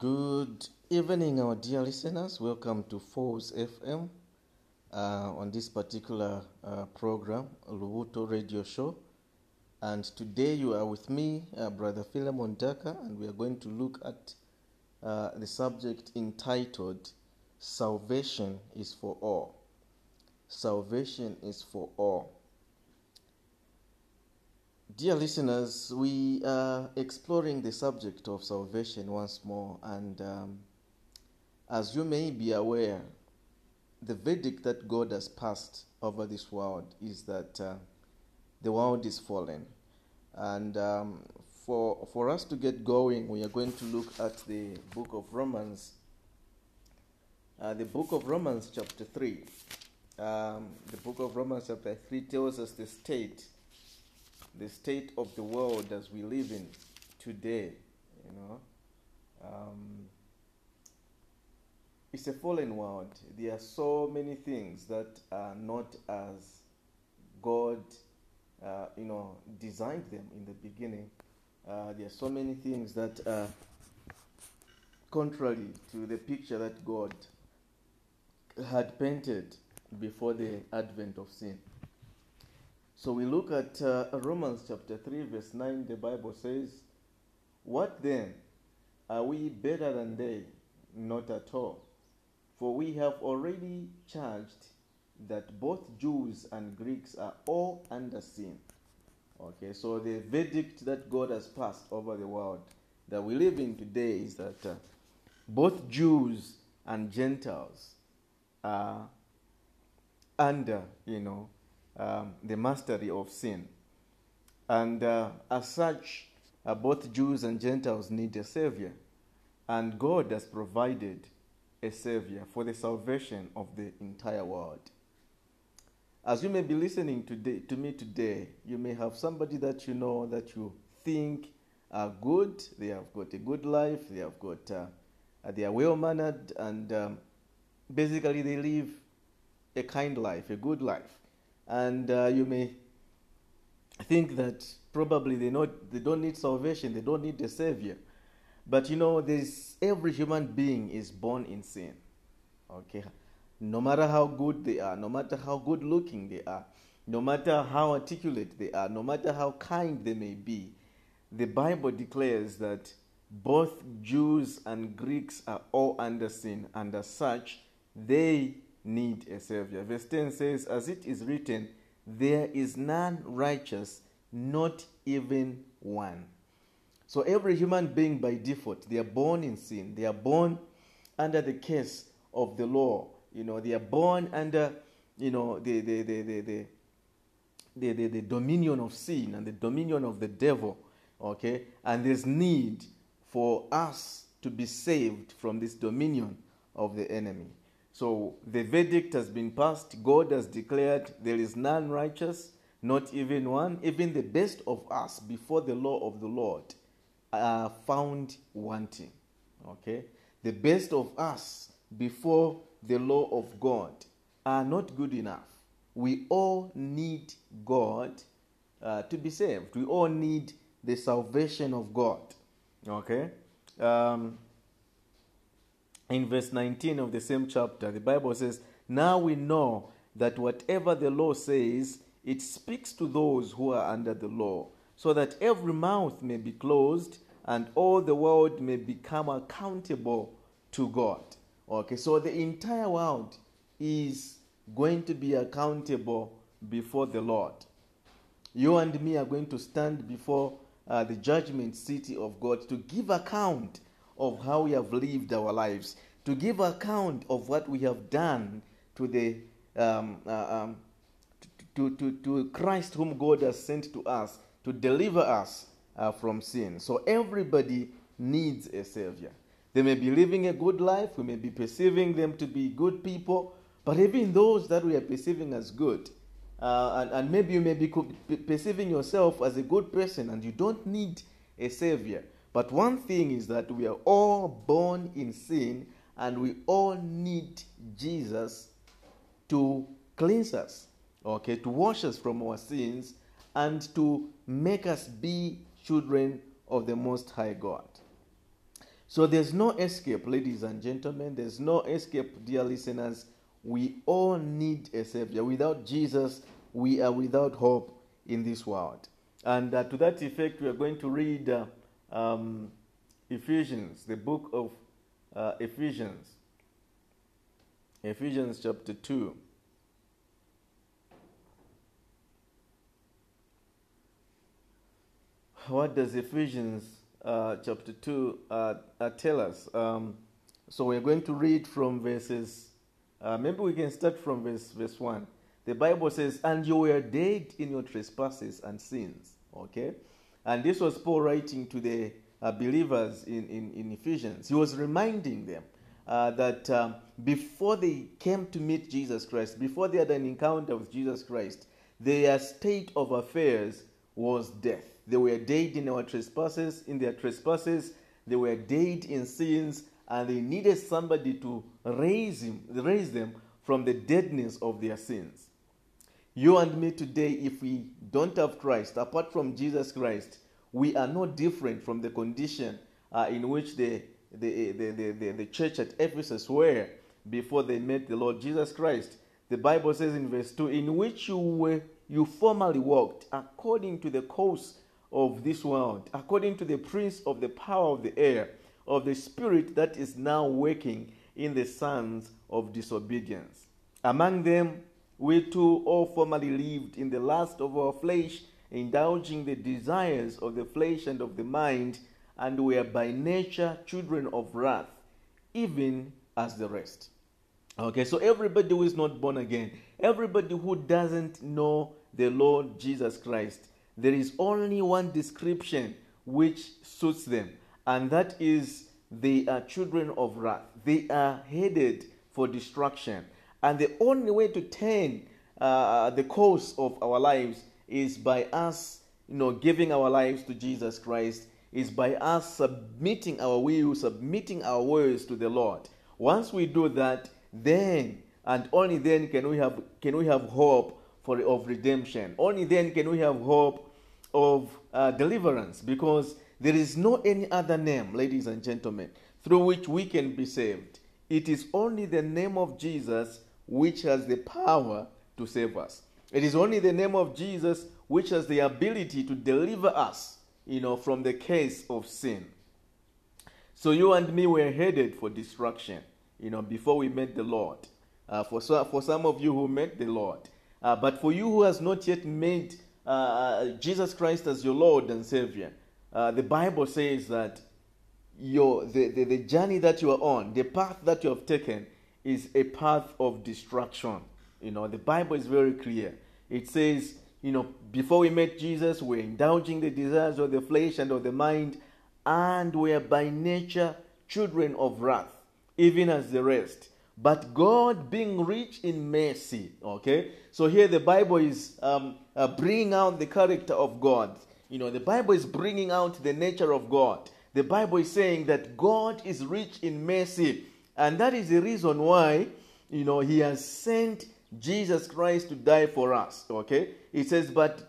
Good evening, our dear listeners. Welcome to Forbes FM on this particular program, Uluwuto Radio Show. And today you are with me, Brother Philemon Daka, and we are going to look at the subject entitled Salvation is for All. Salvation is for all. Dear listeners, we are exploring the subject of salvation once more, and as you may be aware, the verdict that God has passed over this world is that the world is fallen. And for us to get going, we are going to look at the book of Romans, chapter 3. The book of Romans chapter 3 tells us the state of the world as we live in today. It's a fallen world. There are so many things that are not as God, designed them in the beginning. There are so many things that are contrary to the picture that God had painted before the advent of sin. So we look at Romans chapter 3, verse 9. The Bible says, "What then? Are we better than they? Not at all. For we have already charged that both Jews and Greeks are all under sin." Okay, so the verdict that God has passed over the world that we live in today is that both Jews and Gentiles are under, the mastery of sin. And as such, both Jews and Gentiles need a savior. And God has provided a savior for the salvation of the entire world. As you may be listening to me today, you may have somebody that you know that you think are good. They have got a good life. They are well-mannered. And basically, they live a kind life, a good life. And you may think that probably they don't need salvation, they don't need a savior. But every human being is born in sin. Okay? No matter how good they are, no matter how good looking they are, no matter how articulate they are, no matter how kind they may be, the Bible declares that both Jews and Greeks are all under sin, and as such, they need a savior. Verse 10 says, "As it is written, there is none righteous, not even one." So every human being by default, they are born in sin. They are born under the curse of the law. They are born under, the dominion of sin and the dominion of the devil. Okay? And there's need for us to be saved from this dominion of the enemy. So the verdict has been passed. God has declared there is none righteous, not even one. Even the best of us before the law of the Lord are found wanting. Okay? The best of us before the law of God are not good enough. We all need God to be saved. We all need the salvation of God. Okay? In verse 19 of the same chapter, the Bible says, "Now we know that whatever the law says, it speaks to those who are under the law, so that every mouth may be closed and all the world may become accountable to God." Okay, so the entire world is going to be accountable before the Lord. You and me are going to stand before the judgment seat of God to give account of how we have lived our lives, to give account of what we have done to the to Christ whom God has sent to us to deliver us from sin. So everybody needs a savior. They may be living a good life, we may be perceiving them to be good people, but even those that we are perceiving as good, and maybe you may be perceiving yourself as a good person and you don't need a savior. But one thing is that we are all born in sin and we all need Jesus to cleanse us, okay, to wash us from our sins and to make us be children of the Most High God. So there's no escape, ladies and gentlemen. There's no escape, dear listeners. We all need a savior. Without Jesus, we are without hope in this world. And to that effect, we are going to read Ephesians, the book of Ephesians. Ephesians chapter 2. What does Ephesians chapter 2 tell us? So we're going to read from verses, maybe we can start from verse 1. The Bible says, "And you were dead in your trespasses and sins." Okay? And this was Paul writing to the believers in Ephesians. He was reminding them that before they came to meet Jesus Christ, before they had an encounter with Jesus Christ, their state of affairs was death. They were dead in our trespasses, in their trespasses. They were dead in sins, and they needed somebody to raise them from the deadness of their sins. You and me today, if we don't have Christ, apart from Jesus Christ, we are no different from the condition in which the church at Ephesus were before they met the Lord Jesus Christ. The Bible says in verse 2, "In which you formerly walked according to the course of this world, according to the prince of the power of the air, of the spirit that is now working in the sons of disobedience. Among them, we too all formerly lived in the lust of our flesh, indulging the desires of the flesh and of the mind, and we are by nature children of wrath, even as the rest." Okay, so everybody who is not born again, everybody who doesn't know the Lord Jesus Christ, there is only one description which suits them, and that is they are children of wrath. They are headed for destruction. And the only way to turn the course of our lives is by us, giving our lives to Jesus Christ, is by us submitting our will, submitting our words to the Lord. Once we do that, then and only then can we have hope of redemption. Only then can we have hope of deliverance, because there is no any other name, ladies and gentlemen, through which we can be saved. It is only the name of Jesus which has the power to save us. It is only the name of Jesus which has the ability to deliver us, from the curse of sin. So you and me were headed for destruction, before we met the Lord. For some of you who met the Lord. But for you who has not yet made Jesus Christ as your Lord and Savior, the Bible says that the journey that you are on, the path that you have taken, is a path of destruction. The Bible is very clear. It says, before we met Jesus, we're indulging the desires of the flesh and of the mind, and we are by nature children of wrath, even as the rest. But God being rich in mercy, okay? So here the Bible is bringing out the character of God. The Bible is bringing out the nature of God. The Bible is saying that God is rich in mercy. And that is the reason why, he has sent Jesus Christ to die for us, okay? It says, but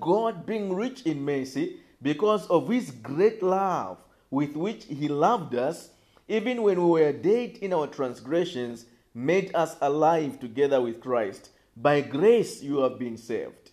God being rich in mercy, because of his great love with which he loved us, even when we were dead in our transgressions, made us alive together with Christ. By grace you have been saved.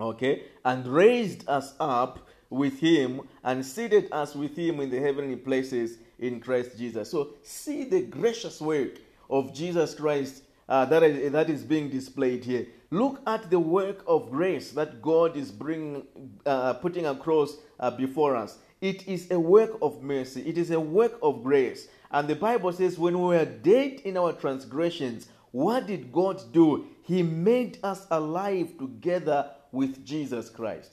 Okay? And raised us up with him and seated us with him in the heavenly places in Christ Jesus. So see the gracious work of Jesus Christ that is being displayed here. Look at the work of grace that God is putting across before us. It is a work of mercy. It is a work of grace. And the Bible says, when we were dead in our transgressions, what did God do? He made us alive together with Jesus Christ.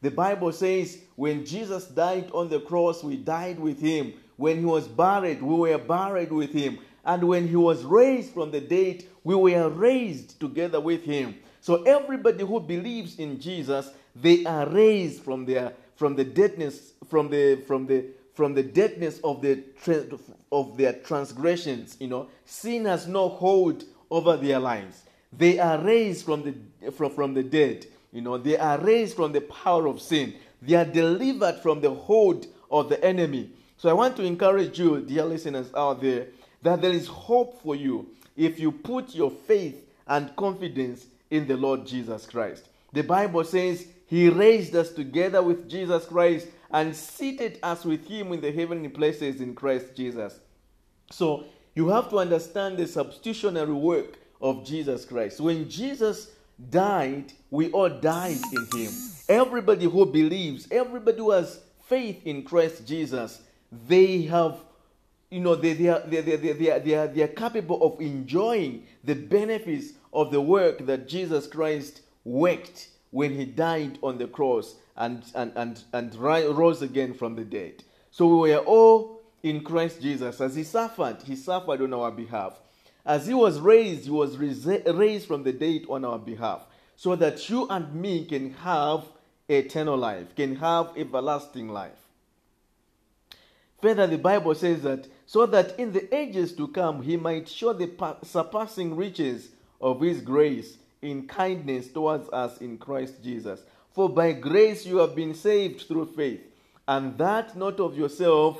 The Bible says, when Jesus died on the cross, we died with him. When he was buried, we were buried with him. And when he was raised from the dead, we were raised together with him. So everybody who believes in Jesus, they are raised from the deadness of their transgressions. Sin has no hold over their lives. They are raised from the dead. They are raised from the power of sin. They are delivered from the hold of the enemy. So I want to encourage you, dear listeners out there, that there is hope for you if you put your faith and confidence in the Lord Jesus Christ. The Bible says he raised us together with Jesus Christ and seated us with him in the heavenly places in Christ Jesus. So you have to understand the substitutionary work of Jesus Christ. When Jesus died, we all died in him. Everybody who believes, everybody who has faith in Christ Jesus, they have, you know, they are capable of enjoying the benefits of the work that Jesus Christ worked when he died on the cross and rose again from the dead. So we were all in Christ Jesus. As he suffered on our behalf. As he was raised from the dead on our behalf, so that you and me can have eternal life, can have everlasting life. Further, the Bible says that, so that in the ages to come, he might show the surpassing riches of his grace in kindness towards us in Christ Jesus. For by grace you have been saved through faith, and that not of yourselves,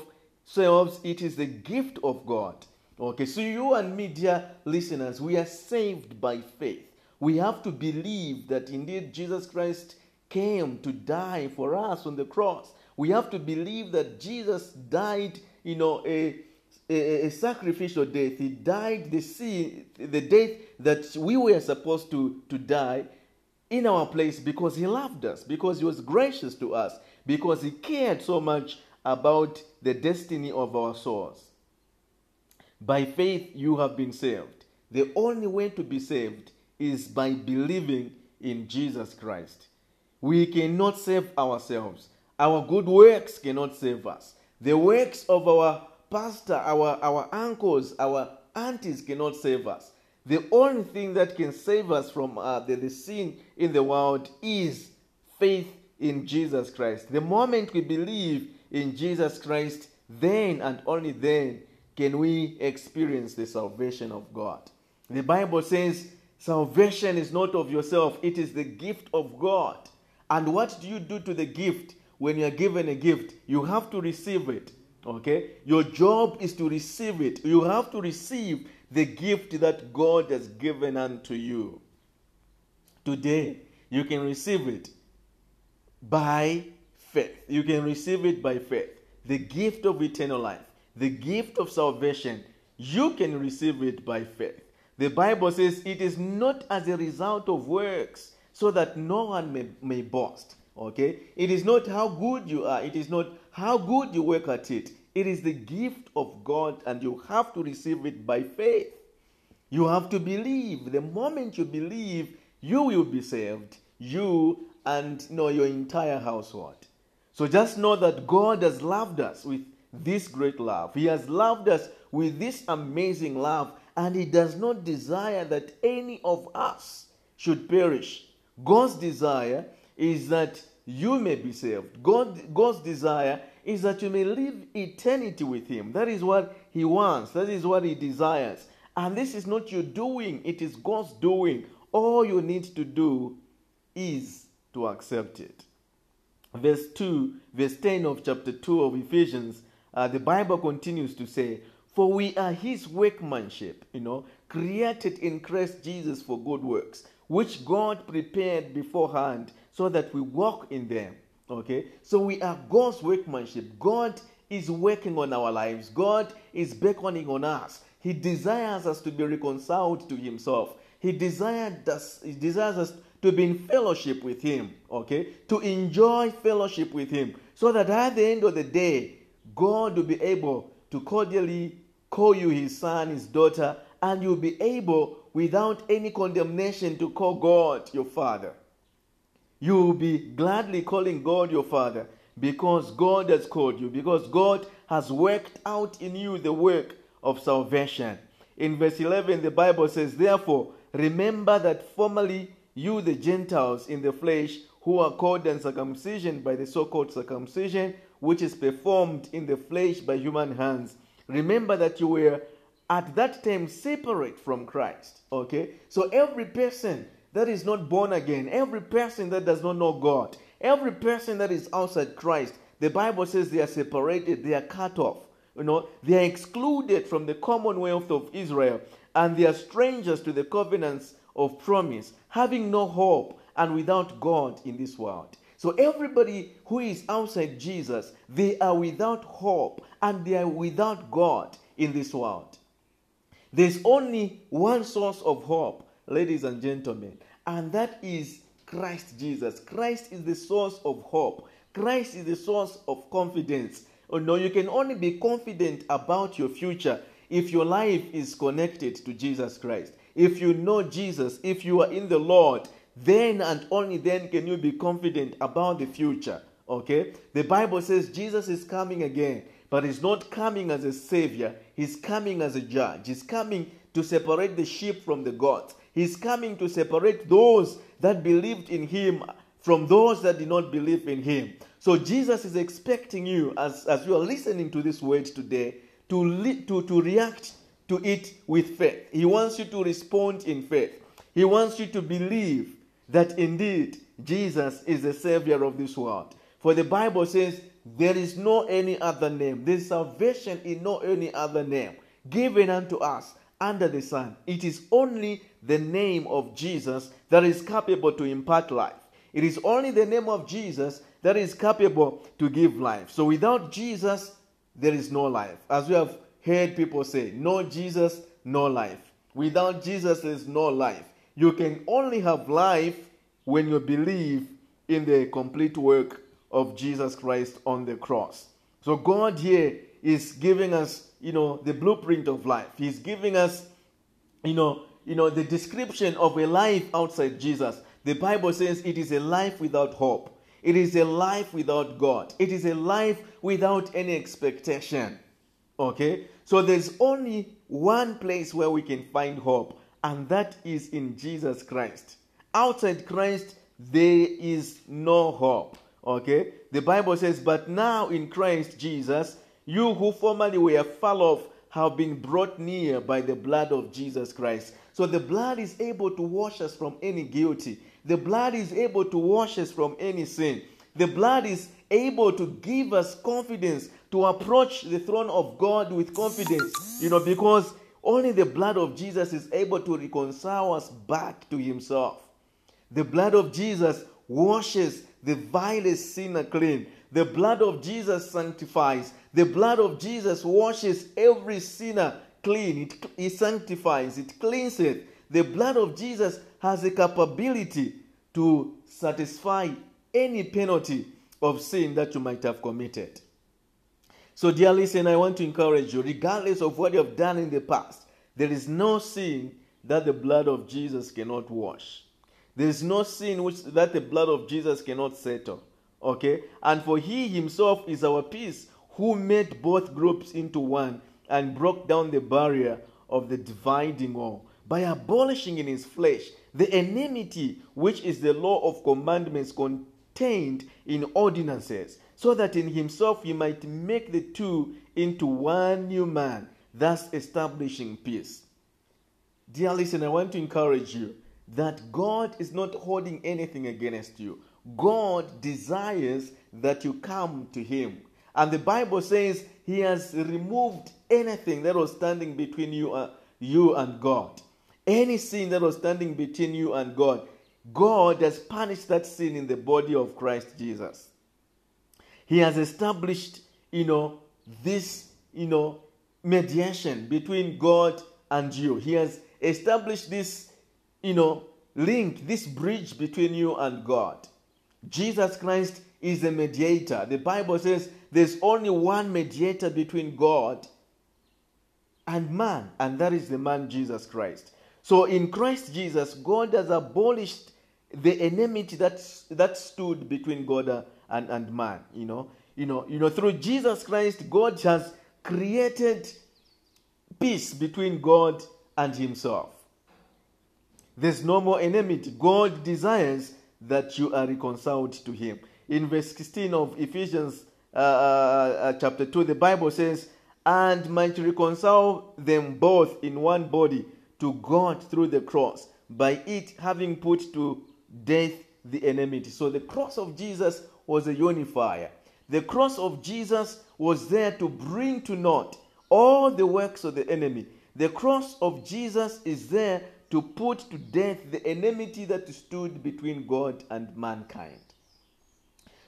it is the gift of God. Okay, so you and me, dear listeners, we are saved by faith. We have to believe that indeed Jesus Christ came to die for us on the cross. We have to believe that Jesus died, you know, a sacrificial death. He died the death that we were supposed to die in our place, because he loved us, because he was gracious to us, because he cared so much about the destiny of our souls. By faith you have been saved. The only way to be saved is by believing in Jesus Christ. We cannot save ourselves. Our good works cannot save us. The works of our pastor, our uncles, our aunties cannot save us. The only thing that can save us from the sin in the world is faith in Jesus Christ. The moment we believe in Jesus Christ, then and only then can we experience the salvation of God. The Bible says, salvation is not of yourself, it is the gift of God. And what do you do to the gift? When you are given a gift, you have to receive it, okay? Your job is to receive it. You have to receive the gift that God has given unto you. Today, you can receive it by faith. You can receive it by faith. The gift of eternal life, the gift of salvation, you can receive it by faith. The Bible says it is not as a result of works, so that no one may boast. Okay? It is not how good you are. It is not how good you work at it. It is the gift of God, and you have to receive it by faith. You have to believe. The moment you believe, you will be saved. You and your entire household. So just know that God has loved us with this great love. He has loved us with this amazing love. And he does not desire that any of us should perish. God's desire is that you may be saved. God's desire is that you may live eternity with him. That is what he wants. That is what he desires. And this is not your doing. It is God's doing. All you need to do is to accept it. Verse 10 of chapter 2 of Ephesians, the Bible continues to say, for we are his workmanship, created in Christ Jesus for good works, which God prepared beforehand so that we walk in them. Okay? So we are God's workmanship. God is working on our lives. God is beckoning on us. He desires us to be reconciled to himself. He desires us to be in fellowship with him. Okay? To enjoy fellowship with him. So that at the end of the day, God will be able to cordially call you his son, his daughter, and you'll be able, without any condemnation, to call God your father. You'll be gladly calling God your father because God has called you, because God has worked out in you the work of salvation. In verse 11, the Bible says, therefore, remember that formerly you, the Gentiles in the flesh, who are called uncircumcision by the so-called circumcision, which is performed in the flesh by human hands. Remember that you were at that time separate from Christ. Okay? So every person that is not born again, every person that does not know God, every person that is outside Christ, The Bible says they are separated, they are cut off. You know, they are excluded from the commonwealth of Israel, and they are strangers to the covenants of promise, having no hope and without God in this world. So everybody who is outside Jesus, they are without hope and they are without God in this world. There's only one source of hope, ladies and gentlemen, and that is Christ Jesus. Christ is the source of hope. Christ is the source of confidence. Oh, no, you can only be confident about your future if your life is connected to Jesus Christ. If you know Jesus, if you are in the Lord, then and only then can you be confident about the future, okay? The Bible says Jesus is coming again, but he's not coming as a savior. He's coming as a judge. He's coming to separate the sheep from the goats. He's coming to separate those that believed in him from those that did not believe in him. So Jesus is expecting you, as you are listening to this word today, to react to it with faith. He wants you to respond in faith. He wants you to believe that indeed Jesus is the Savior of this world. For the Bible says, there is no any other name. There is salvation in no any other name given unto us under the sun. It is only the name of Jesus that is capable to impart life. It is only the name of Jesus that is capable to give life. So without Jesus, there is no life. As we have heard people say, no Jesus, no life. Without Jesus, there is no life. You can only have life when you believe in the complete work of Jesus Christ on the cross. So God here is giving us, you know, the blueprint of life. He's giving us, you know, the description of a life outside Jesus. The Bible says it is a life without hope. It is a life without God. It is a life without any expectation. Okay? So there's only one place where we can find hope, and that is in Jesus Christ. Outside Christ, there is no hope. Okay? The Bible says, but now in Christ Jesus, you who formerly were far off have been brought near by the blood of Jesus Christ. So the blood is able to wash us from any guilt. The blood is able to wash us from any sin. The blood is able to give us confidence to approach the throne of God with confidence, you know, because only the blood of Jesus is able to reconcile us back to himself. The blood of Jesus washes the vilest sinner clean. The blood of Jesus sanctifies. The blood of Jesus washes every sinner clean. It sanctifies, it cleanses. The blood of Jesus has the capability to satisfy any penalty of sin that you might have committed. So dear listener, I want to encourage you, regardless of what you have done in the past, there is no sin that the blood of Jesus cannot wash. There is no sin that the blood of Jesus cannot settle. Okay? And for he himself is our peace, who made both groups into one and broke down the barrier of the dividing wall by abolishing in his flesh the enmity, which is the law of commandments contained in ordinances, so that in himself he might make the two into one new man, thus establishing peace. Dear listener, I want to encourage you that God is not holding anything against you. God desires that you come to him. And the Bible says he has removed anything that was standing between you and God. Any sin that was standing between you and God, God has punished that sin in the body of Christ Jesus. He has established, you know, this, you know, mediation between God and you. He has established this, you know, link, this bridge between you and God. Jesus Christ is the mediator. The Bible says there's only one mediator between God and man, and that is the man Jesus Christ. So in Christ Jesus, God has abolished the enmity that stood between God and man. You know, through Jesus Christ, God has created peace between God and himself. There's no more enmity. God desires that you are reconciled to him. In verse 16 of Ephesians chapter 2, the Bible says, and might reconcile them both in one body to God through the cross, by it having put to death the enmity. So the cross of Jesus was a unifier. The cross of Jesus was there to bring to naught all the works of the enemy. The cross of Jesus is there to put to death the enmity that stood between God and mankind.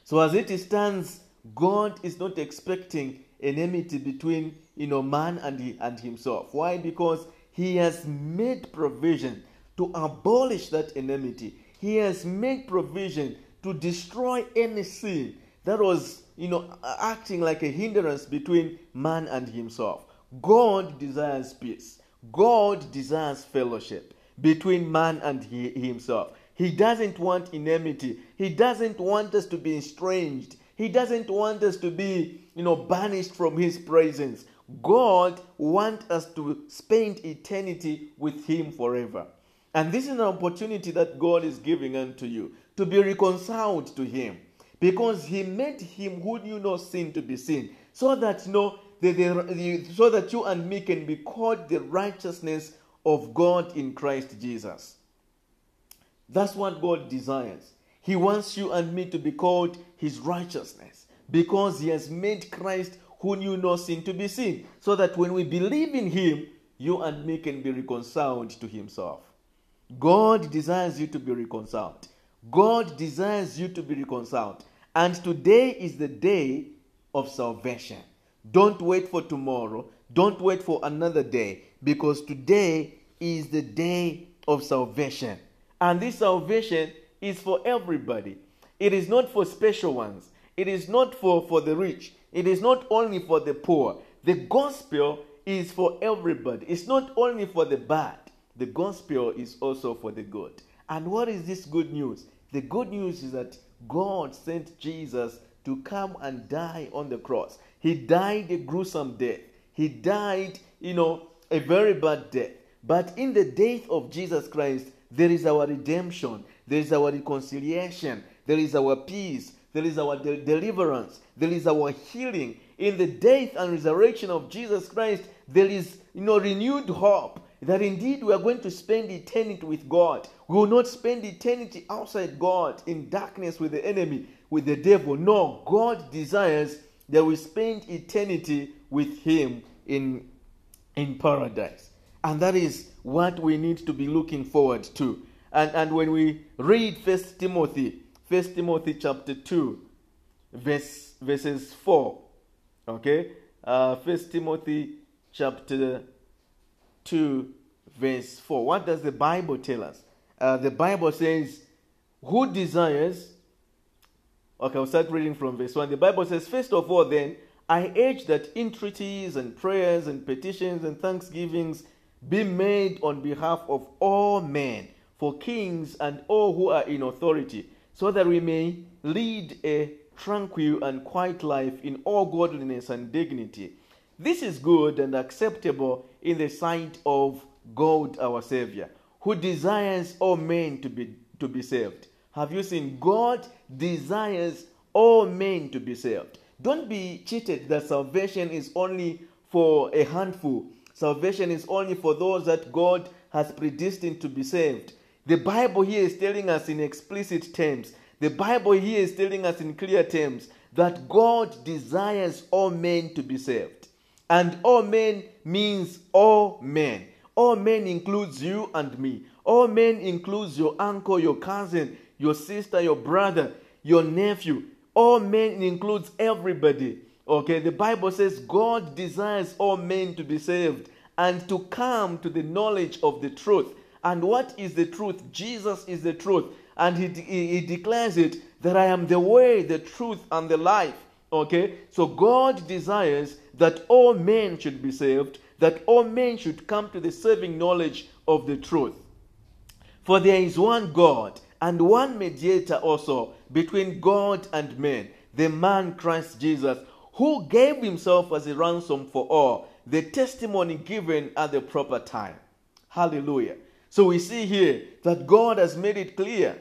So as it stands, God is not expecting enmity between man and himself. Why? Because he has made provision to abolish that enmity. He has made provision to destroy any sin that was acting like a hindrance between man and himself. God desires peace. God desires fellowship between man and himself. He doesn't want enmity. He doesn't want us to be estranged. He doesn't want us to be, banished from his presence. God wants us to spend eternity with him forever. And this is an opportunity that God is giving unto you, to be reconciled to him. Because he made him who knew no sin to be sin, so that so that you and me can be called the righteousness of God in Christ Jesus. That's what God desires. He wants you and me to be called his righteousness, because he has made Christ who knew no sin to be sin, so that when we believe in him, you and me can be reconciled to himself. God desires you to be reconciled. God desires you to be reconciled. And today is the day of salvation. Don't wait for tomorrow. Don't wait for another day, because today is the day of salvation. And this salvation is for everybody. It is not for special ones. It is not for the rich. It is not only for the poor. The gospel is for everybody. It's not only for the bad. The gospel is also for the good. And what is this good news? The good news is that God sent Jesus to come and die on the cross. He died a gruesome death. He died, a very bad death. But in the death of Jesus Christ, there is our redemption. There is our reconciliation. There is our peace. There is our deliverance. There is our healing. In the death and resurrection of Jesus Christ, there is, renewed hope that indeed we are going to spend eternity with God. We will not spend eternity outside God in darkness with the enemy, with the devil. No, God desires that we spend eternity with him in paradise. And that is what we need to be looking forward to. And when we read 1 Timothy chapter 2, verses 4. Okay? 1 Timothy chapter 2, verse 4. What does the Bible tell us? The Bible says, who desires... Okay, I'll start reading from verse 1. The Bible says, first of all then, I urge that entreaties and prayers and petitions and thanksgivings be made on behalf of all men, for kings and all who are in authority, so that we may lead a tranquil and quiet life in all godliness and dignity. This is good and acceptable in the sight of God our Savior, who desires all men to be saved. Have you seen? God desires all men to be saved. Don't be cheated that salvation is only for a handful. Salvation is only for those that God has predestined to be saved. The Bible here is telling us in explicit terms. The Bible here is telling us in clear terms that God desires all men to be saved. And all men means all men. All men includes you and me. All men includes your uncle, your cousin, your sister, your brother, your nephew. All men includes everybody. Okay, the Bible says God desires all men to be saved and to come to the knowledge of the truth. And what is the truth? Jesus is the truth. And he declares it that I am the way, the truth, and the life. Okay, so God desires that all men should be saved, that all men should come to the saving knowledge of the truth. For there is one God, and one mediator also between God and men, the man Christ Jesus, who gave himself as a ransom for all, the testimony given at the proper time. Hallelujah. So we see here that God has made it clear,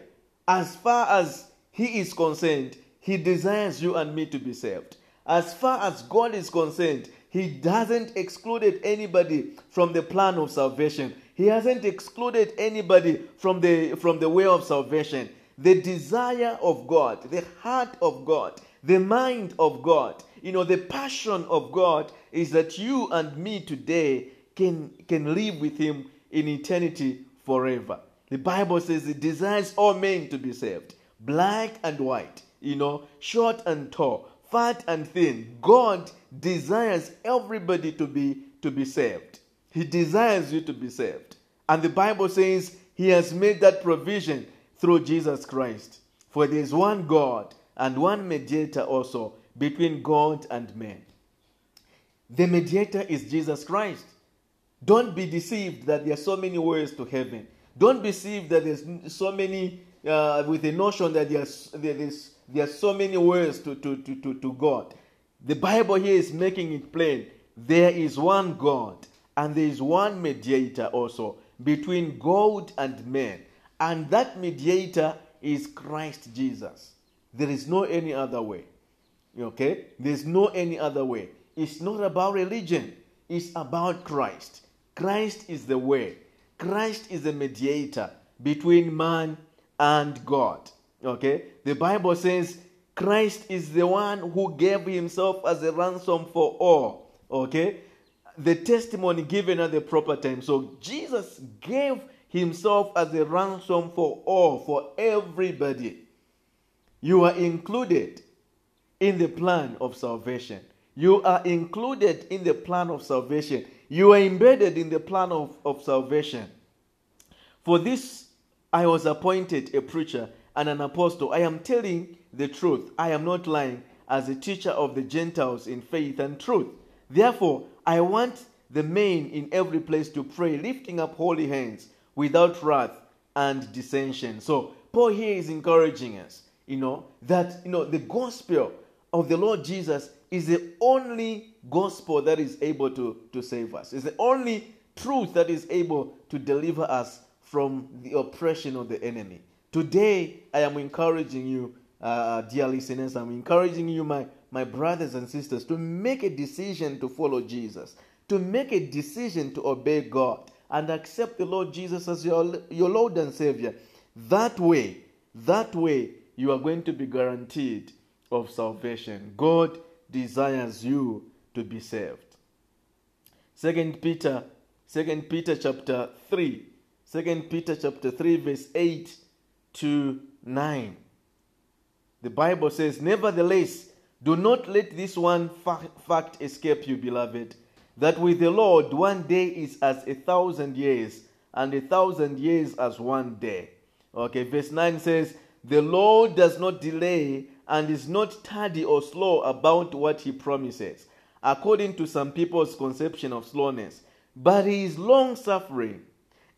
as far as he is concerned, he desires you and me to be saved. As far as God is concerned, he doesn't exclude anybody from the plan of salvation. He hasn't excluded anybody from the way of salvation. The desire of God, the heart of God, The mind of God, the passion of God is that you and me today can live with him in eternity forever. The Bible says it desires all men to be saved, black and white, short and tall, fat and thin. God desires everybody to be saved. He desires you to be saved. And the Bible says he has made that provision through Jesus Christ. For there is one God and one mediator also between God and men. The mediator is Jesus Christ. Don't be deceived that there are so many ways to heaven. Don't be deceived that there's so many with the notion that there are so many ways to God. The Bible here is making it plain. There is one God and there is one mediator also between God and men. And that mediator is Christ Jesus. There is no any other way. Okay? There's no any other way. It's not about religion. It's about Christ. Christ is the way. Christ is the mediator between man and God. Okay? The Bible says Christ is the one who gave himself as a ransom for all. Okay? The testimony given at the proper time. So Jesus gave himself as a ransom for all, for everybody. You are included in the plan of salvation. You are included in the plan of salvation. You are embedded in the plan of salvation. For this, I was appointed a preacher and an apostle. I am telling the truth. I am not lying, as a teacher of the Gentiles in faith and truth. Therefore, I want the men in every place to pray, lifting up holy hands without wrath and dissension. So, Paul here is encouraging us, that, the gospel of the Lord Jesus is the only gospel that is able to save us. It's the only truth that is able to deliver us from the oppression of the enemy. Today, I am encouraging you, dear listeners, I'm encouraging you, my brothers and sisters, to make a decision to follow Jesus, to make a decision to obey God and accept the Lord Jesus as your Lord and Savior. That way, you are going to be guaranteed of salvation. God desires you to be saved. 2 Peter chapter 3, verse 8 to 9. The Bible says, nevertheless, do not let this one fact escape you, beloved, that with the Lord one day is as 1,000 years, and 1,000 years as one day. Okay, verse 9 says, the Lord does not delay and is not tardy or slow about what he promises, according to some people's conception of slowness, but he is long-suffering,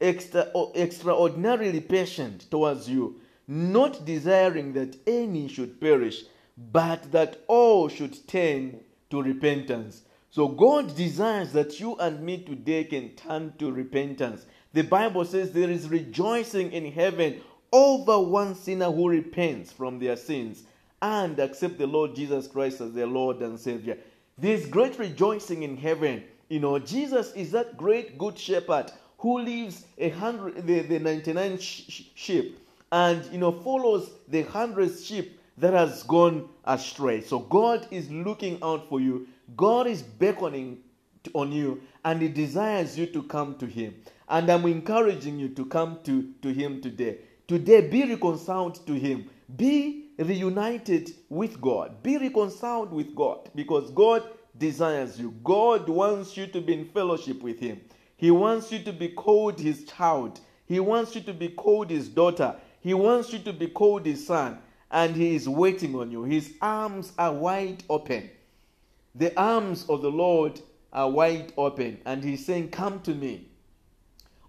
extraordinarily patient towards you, not desiring that any should perish, but that all should turn to repentance. So God desires that you and me today can turn to repentance. The Bible says there is rejoicing in heaven over one sinner who repents from their sins and accept the Lord Jesus Christ as their Lord and Savior. There is great rejoicing in heaven. Jesus is that great good shepherd who leaves the 99 sheep and, follows the 100th sheep that has gone astray. So God is looking out for you. God is beckoning on you, and he desires you to come to him. And I'm encouraging you to come to him today. Today, be reconciled to him. Be reunited with God. Be reconciled with God, because God desires you. God wants you to be in fellowship with him. He wants you to be called his child. He wants you to be called his daughter. He wants you to be called his son. And he is waiting on you. His arms are wide open. The arms of the Lord are wide open. And he's saying, come to me,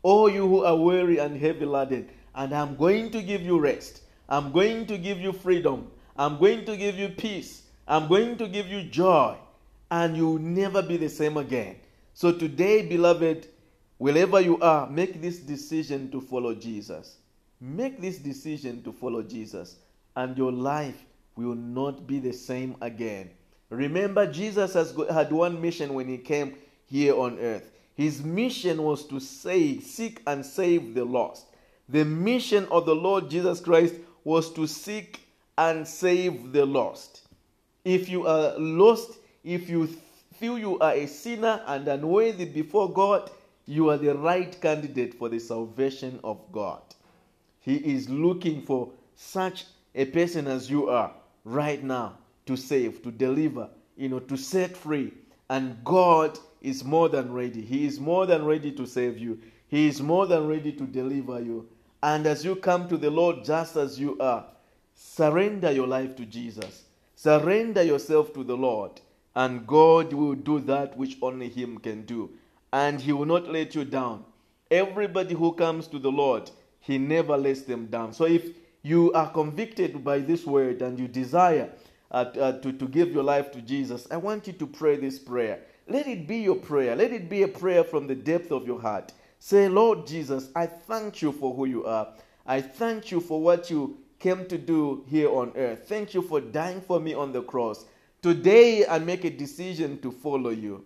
all you who are weary and heavy laden, and I'm going to give you rest. I'm going to give you freedom. I'm going to give you peace. I'm going to give you joy. And you'll never be the same again. So today, beloved, wherever you are, make this decision to follow Jesus. Make this decision to follow Jesus, and your life will not be the same again. Remember, Jesus had one mission when he came here on earth. His mission was to seek and save the lost. The mission of the Lord Jesus Christ was to seek and save the lost. If you are lost, if you feel you are a sinner and unworthy before God, you are the right candidate for the salvation of God. He is looking for such a person as you are right now to save, to deliver, to set free. And God is more than ready. He is more than ready to save you. He is more than ready to deliver you. And as you come to the Lord just as you are, surrender your life to Jesus. Surrender yourself to the Lord. And God will do that which only Him can do. And He will not let you down. Everybody who comes to the Lord, He never lets them down. So if you are convicted by this word and you desire to give your life to Jesus, I want you to pray this prayer. Let it be your prayer. Let it be a prayer from the depth of your heart. Say, Lord Jesus, I thank you for who you are. I thank you for what you came to do here on earth. Thank you for dying for me on the cross. Today, I make a decision to follow you.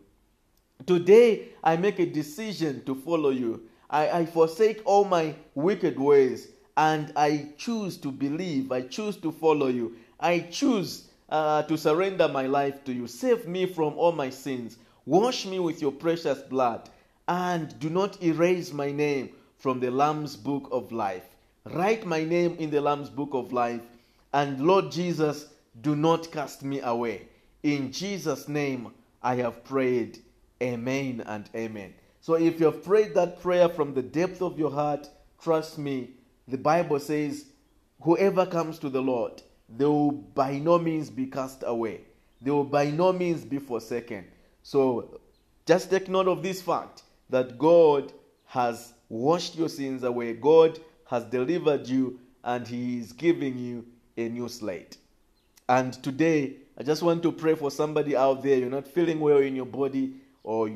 Today, I make a decision to follow you. I forsake all my wicked ways, and I choose to believe. I choose to follow you. I choose to surrender my life to you. Save me from all my sins. Wash me with your precious blood, and do not erase my name from the Lamb's Book of Life. Write my name in the Lamb's Book of Life, and Lord Jesus, do not cast me away. In Jesus' name, I have prayed. Amen and amen. So if you have prayed that prayer from the depth of your heart, trust me, the Bible says, whoever comes to the Lord, they will by no means be cast away. They will by no means be forsaken. So just take note of this fact, that God has washed your sins away. God has delivered you, and He is giving you a new slate. And today, I just want to pray for somebody out there. You're not feeling well in your body, or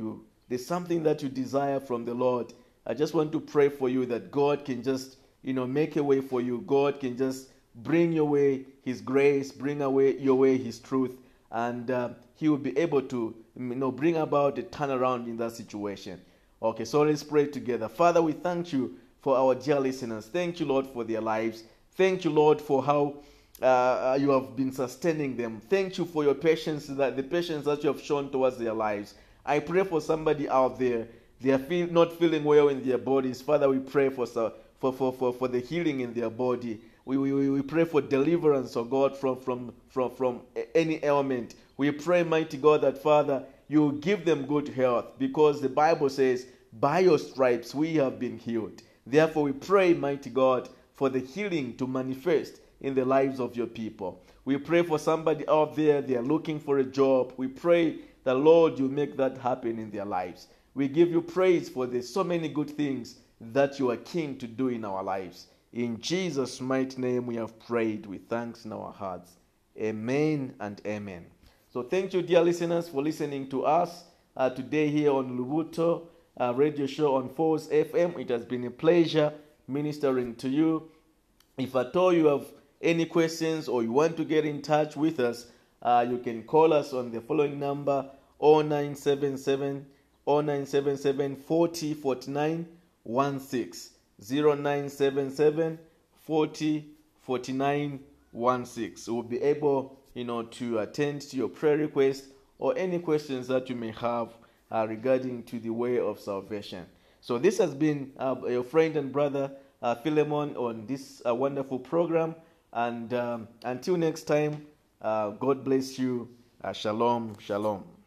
there's something that you desire from the Lord. I just want to pray for you that God can just, make a way for you. God can just bring your way His grace, bring away your way His truth, and He will be able to, bring about a turnaround in that situation. Okay, so let's pray together. Father, we thank you for our dear listeners. Thank you, Lord, for their lives. Thank you, Lord, for how you have been sustaining them. Thank you for your patience, the patience that you have shown towards their lives. I pray for somebody out there. They are not feeling well in their bodies. Father, we pray for the healing in their body. We pray for deliverance, oh God, from any ailment. We pray, mighty God, that, Father, you give them good health, because the Bible says, by your stripes we have been healed. Therefore, we pray, mighty God, for the healing to manifest in the lives of your people. We pray for somebody out there. They are looking for a job. We pray that, Lord, you make that happen in their lives. We give you praise for the so many good things that you are keen to do in our lives. In Jesus' mighty name we have prayed with thanks in our hearts. Amen and amen. So thank you, dear listeners, for listening to us today here on Uluwuto Radio Show on Forbes FM. It has been a pleasure ministering to you. If at all you have any questions or you want to get in touch with us, you can call us on the following number, 0977 40 49 16, 0977 40 49 16. We'll be able, to attend to your prayer request or any questions that you may have regarding to the way of salvation. So this has been your friend and brother Philemon on this wonderful program, and until next time. God bless you. Shalom, shalom.